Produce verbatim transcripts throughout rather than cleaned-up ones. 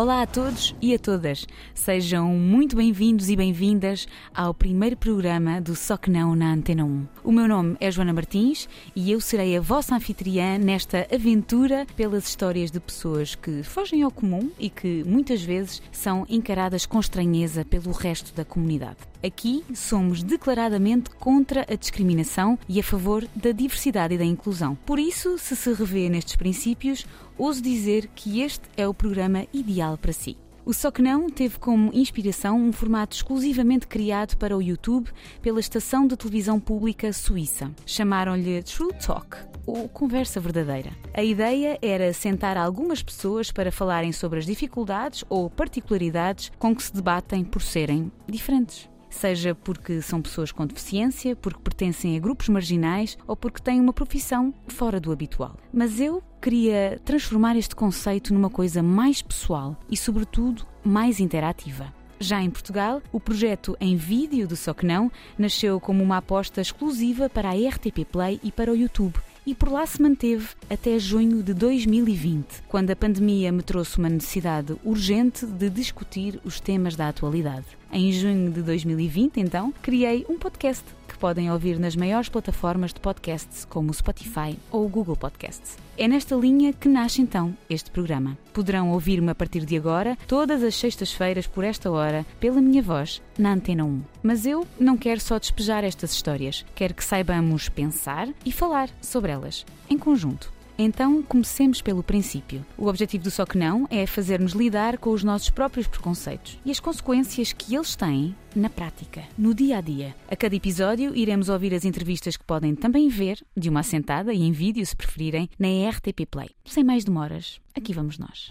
Olá a todos e a todas, sejam muito bem-vindos e bem-vindas ao primeiro programa do Só Que Não na Antena um. O meu nome é Joana Martins e eu serei a vossa anfitriã nesta aventura pelas histórias de pessoas que fogem ao comum e que muitas vezes são encaradas com estranheza pelo resto da comunidade. Aqui somos declaradamente contra a discriminação e a favor da diversidade e da inclusão. Por isso, se se revê nestes princípios, ouso dizer que este é o programa ideal para si. O Só Que Não teve como inspiração um formato exclusivamente criado para o YouTube pela estação de televisão pública suíça. Chamaram-lhe True Talk, ou Conversa Verdadeira. A ideia era sentar algumas pessoas para falarem sobre as dificuldades ou particularidades com que se debatem por serem diferentes. Seja porque são pessoas com deficiência, porque pertencem a grupos marginais ou porque têm uma profissão fora do habitual. Mas eu queria transformar este conceito numa coisa mais pessoal e, sobretudo, mais interativa. Já em Portugal, o projeto em vídeo do Só Que Não nasceu como uma aposta exclusiva para a R T P Play e para o YouTube. E por lá se manteve até junho de dois mil e vinte, quando a pandemia me trouxe uma necessidade urgente de discutir os temas da atualidade. Em junho de dois mil e vinte, então, criei um podcast que podem ouvir nas maiores plataformas de podcasts como o Spotify ou o Google Podcasts. É nesta linha que nasce então este programa. Poderão ouvir-me a partir de agora, todas as sextas-feiras por esta hora, pela minha voz, na Antena um. Mas eu não quero só despejar estas histórias, quero que saibamos pensar e falar sobre elas, em conjunto. Então, comecemos pelo princípio. O objetivo do Só Que Não é fazer-nos lidar com os nossos próprios preconceitos e as consequências que eles têm na prática, no dia-a-dia. A cada episódio, iremos ouvir as entrevistas que podem também ver, de uma assentada e em vídeo, se preferirem, na R T P Play. Sem mais demoras, aqui vamos nós.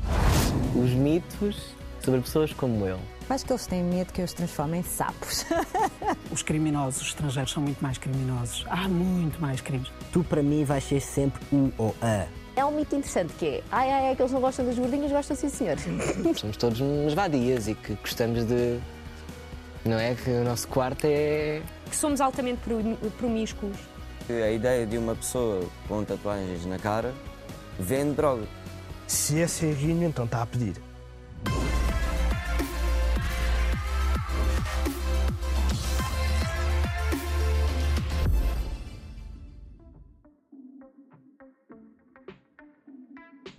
Os mitos sobre pessoas como eu. Acho que eles têm medo que eu os transformem em sapos. Os criminosos estrangeiros são muito mais criminosos. Há muito mais crimes. Tu, para mim, vais ser sempre um ou a. É um mito interessante que é, ai, ai, é que eles não gostam das gordinhas, gostam sim, senhor. Somos todos uns vadias e que gostamos de... Não é que o nosso quarto é... Que somos altamente promíscuos. A ideia de uma pessoa com tatuagens na cara vende droga. Se é ceguinho, então está a pedir.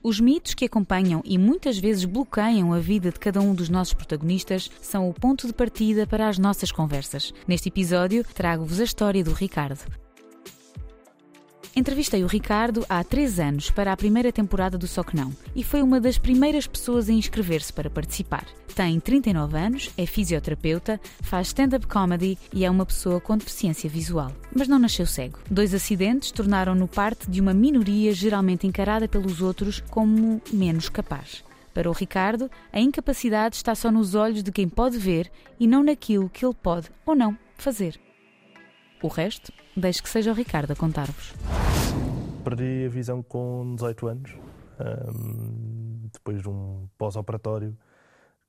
Os mitos que acompanham e muitas vezes bloqueiam a vida de cada um dos nossos protagonistas são o ponto de partida para as nossas conversas. Neste episódio, trago-vos a história do Ricardo. Entrevistei o Ricardo há três anos para a primeira temporada do Só Que Não e foi uma das primeiras pessoas a inscrever-se para participar. Tem trinta e nove anos, é fisioterapeuta, faz stand-up comedy e é uma pessoa com deficiência visual, mas não nasceu cego. Dois acidentes tornaram-no parte de uma minoria geralmente encarada pelos outros como menos capaz. Para o Ricardo, a incapacidade está só nos olhos de quem pode ver e não naquilo que ele pode ou não fazer. O resto, deixo que seja o Ricardo a contar-vos. Perdi a visão com dezoito anos, um, depois de um pós-operatório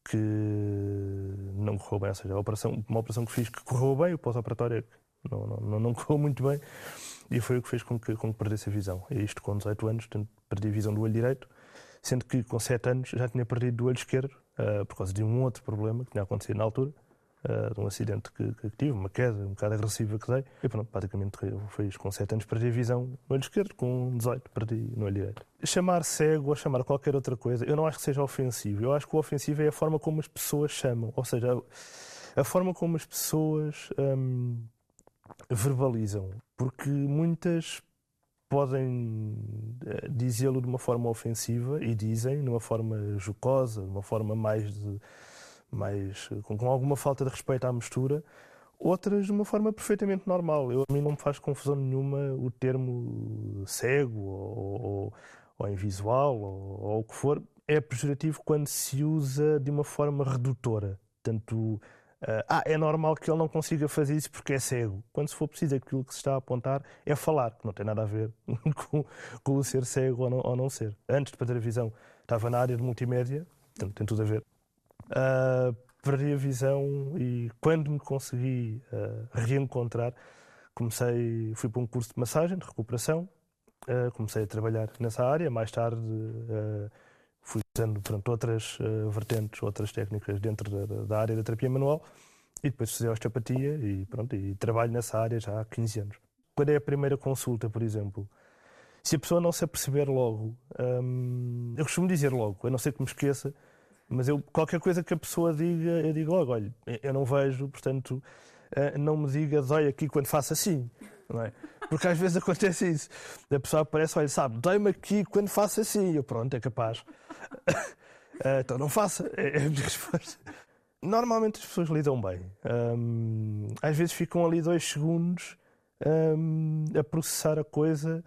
que não correu bem, ou seja, a operação, uma operação que fiz que correu bem, o pós-operatório não, não, não correu muito bem, e foi o que fez com que, com que perdesse a visão. E isto com dezoito anos, portanto, perdi a visão do olho direito, sendo que com sete anos já tinha perdido do olho esquerdo, uh, por causa de um outro problema que tinha acontecido na altura, Uh, de um acidente que, que tive, uma queda um bocado agressiva que dei, e pronto, praticamente foi isso. Com sete anos perdi a visão no olho esquerdo, com dezoito perdi no olho direito. Chamar cego ou chamar qualquer outra coisa, eu não acho que seja ofensivo. Eu acho que o ofensivo é a forma como as pessoas chamam, ou seja, a, a forma como as pessoas hum, verbalizam, porque muitas podem dizê-lo de uma forma ofensiva, e dizem, de uma forma jocosa, de uma forma mais de mas com alguma falta de respeito à mistura, outras de uma forma perfeitamente normal. Eu, a mim não me faz confusão nenhuma o termo cego ou, ou, ou invisual ou, ou o que for. É pejorativo quando se usa de uma forma redutora. Portanto, uh, ah, é normal que ele não consiga fazer isso porque é cego. Quando se for preciso, aquilo que se está a apontar é falar, que não tem nada a ver com, com o ser cego ou não, ou não ser. Antes de perder a visão, estava na área de multimédia, portanto tem tudo a ver. Uh, perdi a visão e quando me consegui uh, reencontrar, comecei, fui para um curso de massagem, de recuperação, uh, comecei a trabalhar nessa área, mais tarde uh, fui usando perante outras uh, vertentes, outras técnicas dentro da, da área da terapia manual e depois fiz a osteopatia e, pronto, e trabalho nessa área já há quinze anos. Quando é a primeira consulta, por exemplo, se a pessoa não se aperceber logo, hum, eu costumo dizer logo, a não ser que me esqueça, mas eu, qualquer coisa que a pessoa diga, eu digo logo, olha, eu não vejo, portanto, não me diga, dói aqui quando faço assim, não é? Porque às vezes acontece isso. A pessoa aparece, olha, sabe, dói-me aqui quando faço assim. Eu, pronto, é capaz. Então não faça, é a minha resposta. Normalmente as pessoas lidam bem. Hum, às vezes ficam ali dois segundos hum, a processar a coisa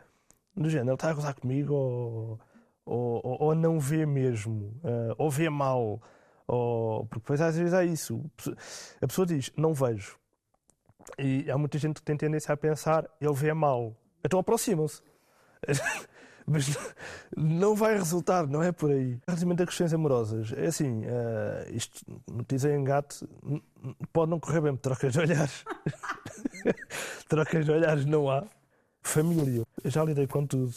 do género, ele está a gozar comigo ou, ou, ou não vê mesmo, ou vê mal, ou, porque depois às vezes há isso. A pessoa diz, não vejo. E há muita gente que tem tendência a pensar, ele vê mal. Então aproximam-se. Mas não vai resultar, não é por aí. Relativamente a questões amorosas, é assim, isto, notícia em gato, pode não correr bem, trocas de olhares. Trocas de olhares não há. Família. Já lidei com tudo,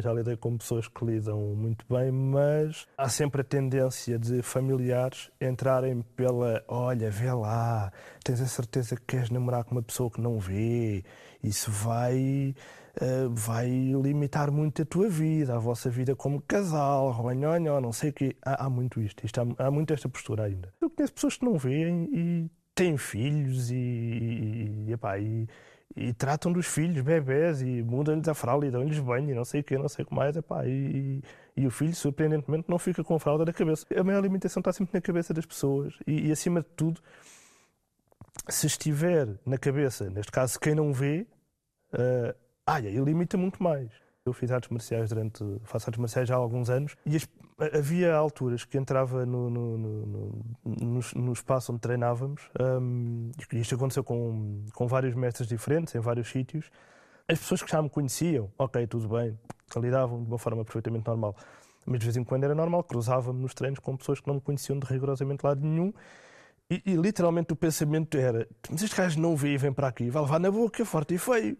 já lidei com pessoas que lidam muito bem, mas há sempre a tendência de familiares entrarem pela, olha, vê lá, tens a certeza que queres namorar com uma pessoa que não vê, isso vai, vai limitar muito a tua vida, a vossa vida como casal, não sei o quê. Há, há muito isto, isto há, há muito esta postura ainda. Eu conheço pessoas que não veem e têm filhos e, e, e, epá, e E tratam dos filhos, bebés, e mudam-lhes a fralda e dão-lhes banho e não sei o que, não sei o que mais. Epá, e, e, e o filho, surpreendentemente, não fica com a fralda na cabeça. A maior limitação está sempre na cabeça das pessoas. E, e, acima de tudo, se estiver na cabeça, neste caso, quem não vê, uh, ah, ele limita muito mais. Eu fiz artes marciais durante, faço artes marciais já há alguns anos e as, havia alturas que entrava no, no, no, no, no espaço onde treinávamos, um, e isto aconteceu com, com vários mestres diferentes, em vários sítios. As pessoas que já me conheciam, ok, tudo bem, lidavam de uma forma perfeitamente normal, mas de vez em quando era normal, cruzava-me nos treinos com pessoas que não me conheciam de rigorosamente lado nenhum. E, e literalmente o pensamento era, mas este gajo não vê e vem para aqui, vai levar na boca, forte e feio.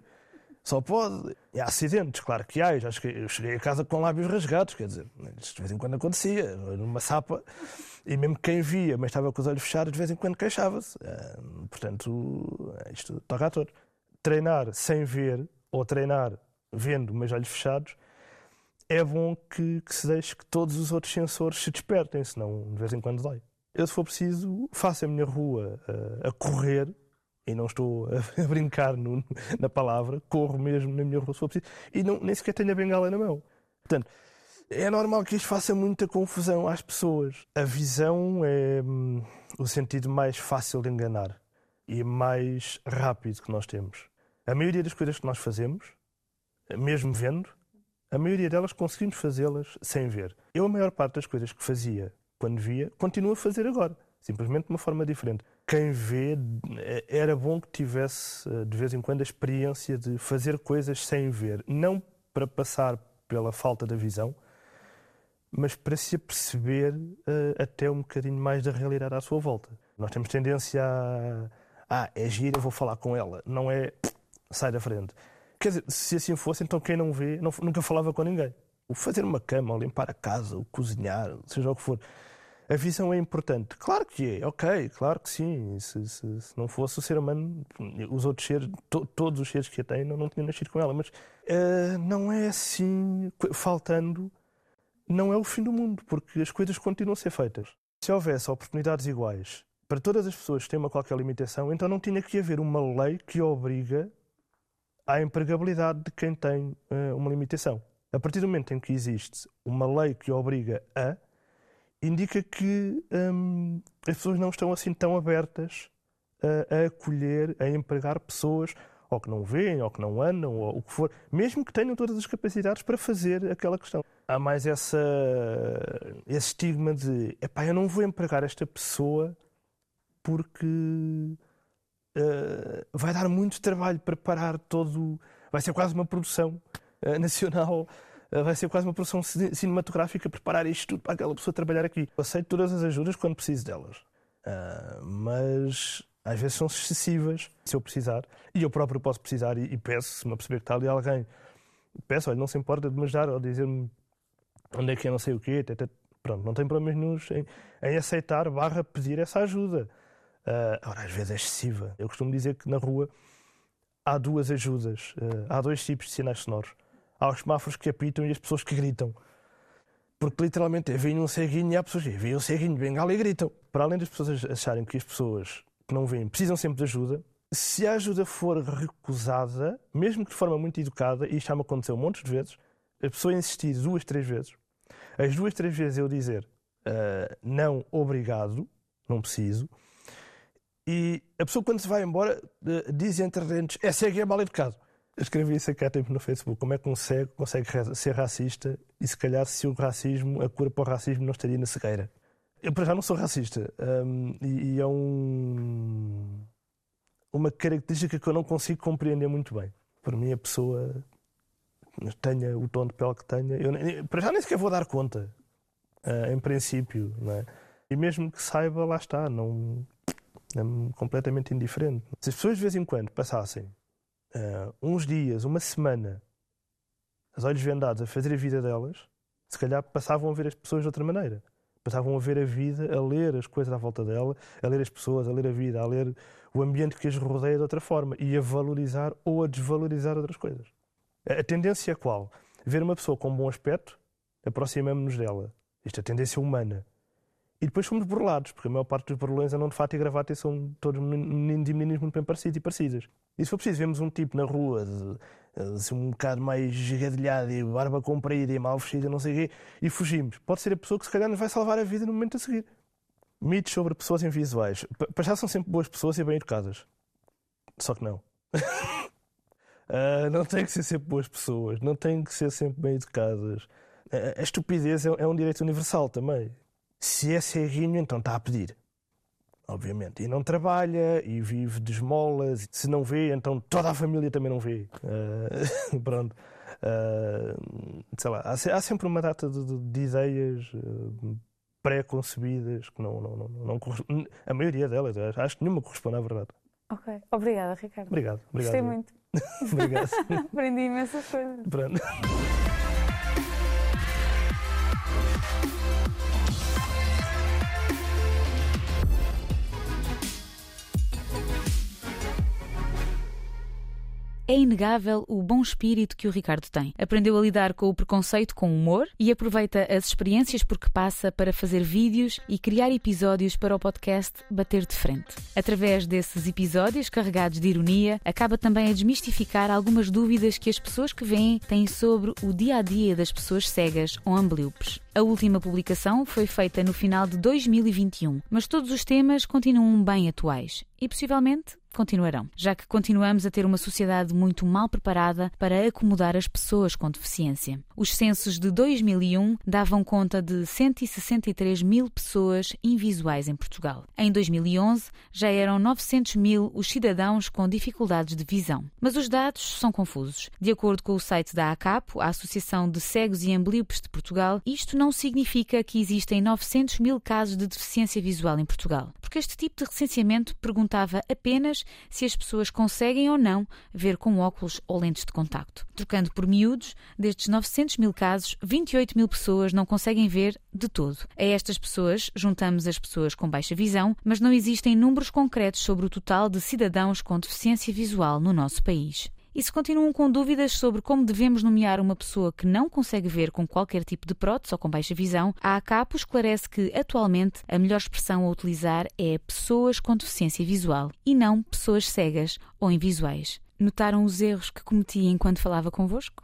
Só pode. E há acidentes, claro que há. Eu, já cheguei, eu cheguei a casa com lábios rasgados, quer dizer, de vez em quando acontecia, numa sapa, e mesmo quem via, mas estava com os olhos fechados, de vez em quando queixava-se. Uh, portanto, isto toca a todos. Treinar sem ver, ou treinar vendo, mas olhos fechados, é bom que, que se deixe que todos os outros sensores se despertem, senão de vez em quando dói. Eu, se for preciso, faço a minha rua uh, a correr. E não estou a brincar no, na palavra, corro mesmo na minha rua se for preciso, e não, nem sequer tenho a bengala na mão. Portanto, é normal que isto faça muita confusão às pessoas. A visão é hum, o sentido mais fácil de enganar e mais rápido que nós temos. A maioria das coisas que nós fazemos, mesmo vendo, a maioria delas conseguimos fazê-las sem ver. Eu, a maior parte das coisas que fazia quando via, continuo a fazer agora, simplesmente de uma forma diferente. Quem vê, era bom que tivesse de vez em quando a experiência de fazer coisas sem ver. Não para passar pela falta da visão, mas para se aperceber uh, até um bocadinho mais da realidade à sua volta. Nós temos tendência a... Ah, é gira, vou falar com ela. Não é... Sai da frente. Quer dizer, se assim fosse, então quem não vê não, nunca falava com ninguém. O fazer uma cama, ou limpar a casa, ou cozinhar, seja o que for... A visão é importante. Claro que é, ok, claro que sim. Se, se, se não fosse o ser humano, os outros seres, to, todos os seres que a têm, não, não tinham nascido com ela. Mas uh, não é assim, faltando, não é o fim do mundo, porque as coisas continuam a ser feitas. Se houvesse oportunidades iguais para todas as pessoas que têm uma qualquer limitação, então não tinha que haver uma lei que obriga à empregabilidade de quem tem uh, uma limitação. A partir do momento em que existe uma lei que obriga a, indica que hum, as pessoas não estão assim tão abertas a, a acolher, a empregar pessoas ou que não veem, ou que não andam, ou o que for, mesmo que tenham todas as capacidades para fazer aquela questão. Há mais essa, esse estigma de epá, eu não vou empregar esta pessoa porque uh, vai dar muito trabalho preparar todo... Vai ser quase uma produção uh, nacional... Vai ser quase uma produção cinematográfica preparar isto tudo para aquela pessoa trabalhar aqui. Eu aceito todas as ajudas quando preciso delas. Uh, mas às vezes são excessivas, se eu precisar. E eu próprio posso precisar e, e peço, se me perceber que está ali alguém. Peço, olha, não se importa de me ajudar ou dizer-me onde é que é não sei o quê. Até, até, pronto, não tem problemas nos, em, em aceitar barra pedir essa ajuda. Uh, agora, às vezes é excessiva. Eu costumo dizer que na rua há duas ajudas, uh, há dois tipos de sinais sonoros. Há os semáforos que apitam e as pessoas que gritam. Porque literalmente é vir um ceguinho e há pessoas que veem um ceguinho de bengala e gritam. Para além das pessoas acharem que as pessoas que não veem precisam sempre de ajuda, se a ajuda for recusada, mesmo que de forma muito educada, e isto já me aconteceu um monte de vezes, a pessoa insistir duas, três vezes, as duas, três vezes eu dizer uh, não, obrigado, não preciso, e a pessoa quando se vai embora uh, diz entre dentes, é cego e é mal educado. Eu escrevi isso aqui há tempo no Facebook, como é que um cego consegue ser racista e se calhar se o racismo, a cura para o racismo não estaria na cegueira. Eu para já não sou racista um, e, e é um... uma característica que eu não consigo compreender muito bem. Para mim, a pessoa tenha o tom de pele que tenha. Eu, para já nem sequer vou dar conta, uh, em princípio. Não é? E mesmo que saiba, lá está, não, é completamente indiferente. Se as pessoas de vez em quando passassem uh, uns dias, uma semana, os olhos vendados a fazer a vida delas, se calhar passavam a ver as pessoas de outra maneira. Passavam a ver a vida, a ler as coisas à volta dela, a ler as pessoas, a ler a vida, a ler o ambiente que as rodeia de outra forma e a valorizar ou a desvalorizar outras coisas. A tendência é qual? Ver uma pessoa com um bom aspecto, aproximamos-nos dela. Isto é a tendência humana. E depois somos burlados, porque a maior parte dos burlões andam de fato e gravata e são todos meninos e meninas muito bem parecidos e parecidas. E se for preciso, vemos um tipo na rua, de, de, de um bocado mais esgadilhado e barba comprida e mal vestida, não sei o quê, e fugimos. Pode ser a pessoa que se calhar nos vai salvar a vida no momento a seguir. Mitos sobre pessoas invisuais. Para já são sempre boas pessoas e bem educadas. Só que não. uh, não têm que ser sempre boas pessoas, não têm que ser sempre bem educadas. A, a estupidez é, é um direito universal também. Se é ceguinho, então está a pedir. Obviamente. E não trabalha, e vive de esmolas. Se não vê, então toda a família também não vê. Uh, pronto. Uh, sei lá. Há, há sempre uma data de, de, de ideias uh, pré-concebidas que não, não, não, não correspondem. A maioria delas, acho que nenhuma corresponde à verdade. Ok. Obrigada, Ricardo. Obrigado. Obrigado. Gostei muito. Obrigado. Aprendi imensas coisas. Pronto. É inegável o bom espírito que o Ricardo tem. Aprendeu a lidar com o preconceito com humor e aproveita as experiências por que passa para fazer vídeos e criar episódios para o podcast Bater de Frente. Através desses episódios carregados de ironia, acaba também a desmistificar algumas dúvidas que as pessoas que veem têm sobre o dia-a-dia das pessoas cegas ou ambliopes. A última publicação foi feita no final de dois mil e vinte e um, mas todos os temas continuam bem atuais e, possivelmente, continuarão, já que continuamos a ter uma sociedade muito mal preparada para acomodar as pessoas com deficiência. Os censos de dois mil e um davam conta de cento e sessenta e três mil pessoas invisuais em Portugal. Em dois mil e onze, já eram novecentos mil os cidadãos com dificuldades de visão. Mas os dados são confusos. De acordo com o site da ACAPO, a Associação de Cegos e Ambliopes de Portugal, isto não significa que existem novecentos mil casos de deficiência visual em Portugal, porque este tipo de recenseamento perguntava apenas se as pessoas conseguem ou não ver com óculos ou lentes de contacto. Trocando por miúdos, destes novecentos mil casos, vinte e oito mil pessoas não conseguem ver de todo. A estas pessoas juntamos as pessoas com baixa visão, mas não existem números concretos sobre o total de cidadãos com deficiência visual no nosso país. E se continuam com dúvidas sobre como devemos nomear uma pessoa que não consegue ver com qualquer tipo de prótese ou com baixa visão, a ACAPO esclarece que, atualmente, a melhor expressão a utilizar é pessoas com deficiência visual e não pessoas cegas ou invisuais. Notaram os erros que cometi enquanto falava convosco?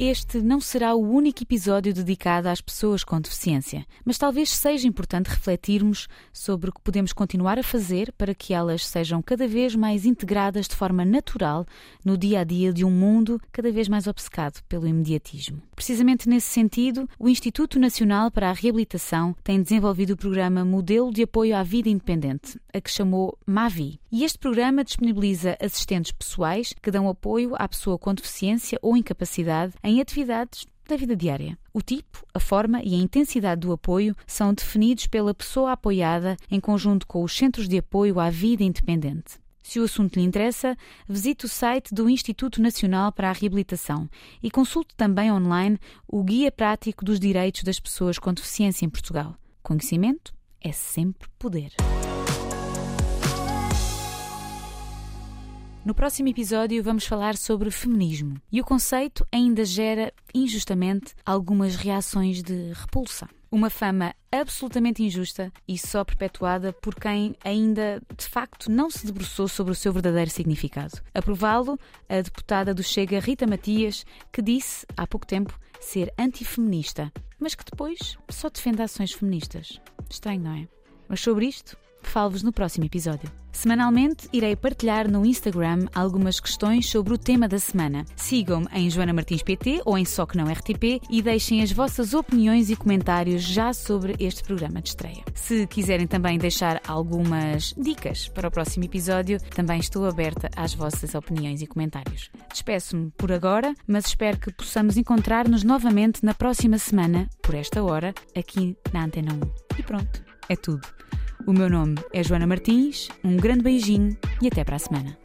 Este não será o único episódio dedicado às pessoas com deficiência, mas talvez seja importante refletirmos sobre o que podemos continuar a fazer para que elas sejam cada vez mais integradas de forma natural no dia-a-dia de um mundo cada vez mais obcecado pelo imediatismo. Precisamente nesse sentido, o Instituto Nacional para a Reabilitação tem desenvolvido o programa Modelo de Apoio à Vida Independente, a que chamou MAVI. E este programa disponibiliza assistentes pessoais que dão apoio à pessoa com deficiência ou incapacidade em atividades da vida diária. O tipo, a forma e a intensidade do apoio são definidos pela pessoa apoiada em conjunto com os Centros de Apoio à Vida Independente. Se o assunto lhe interessa, visite o site do Instituto Nacional para a Reabilitação e consulte também online o Guia Prático dos Direitos das Pessoas com Deficiência em Portugal. Conhecimento é sempre poder. No próximo episódio vamos falar sobre feminismo e o conceito ainda gera, injustamente, algumas reações de repulsa. Uma fama absolutamente injusta e só perpetuada por quem ainda, de facto, não se debruçou sobre o seu verdadeiro significado. Aprová-lo a deputada do Chega, Rita Matias, que disse, há pouco tempo, ser antifeminista, mas que depois só defende ações feministas. Estranho, não é? Mas sobre isto, falo-vos no próximo episódio. Semanalmente irei partilhar no Instagram algumas questões sobre o tema da semana. Sigam-me em Joana Martins P T ou em Só Que Não R T P e deixem as vossas opiniões e comentários já sobre este programa de estreia. Se quiserem também deixar algumas dicas para o próximo episódio, também estou aberta às vossas opiniões e comentários. Despeço-me por agora, mas espero que possamos encontrar-nos novamente na próxima semana, por esta hora, aqui na Antena um. E pronto, é tudo. O meu nome é Joana Martins, um grande beijinho e até para a semana.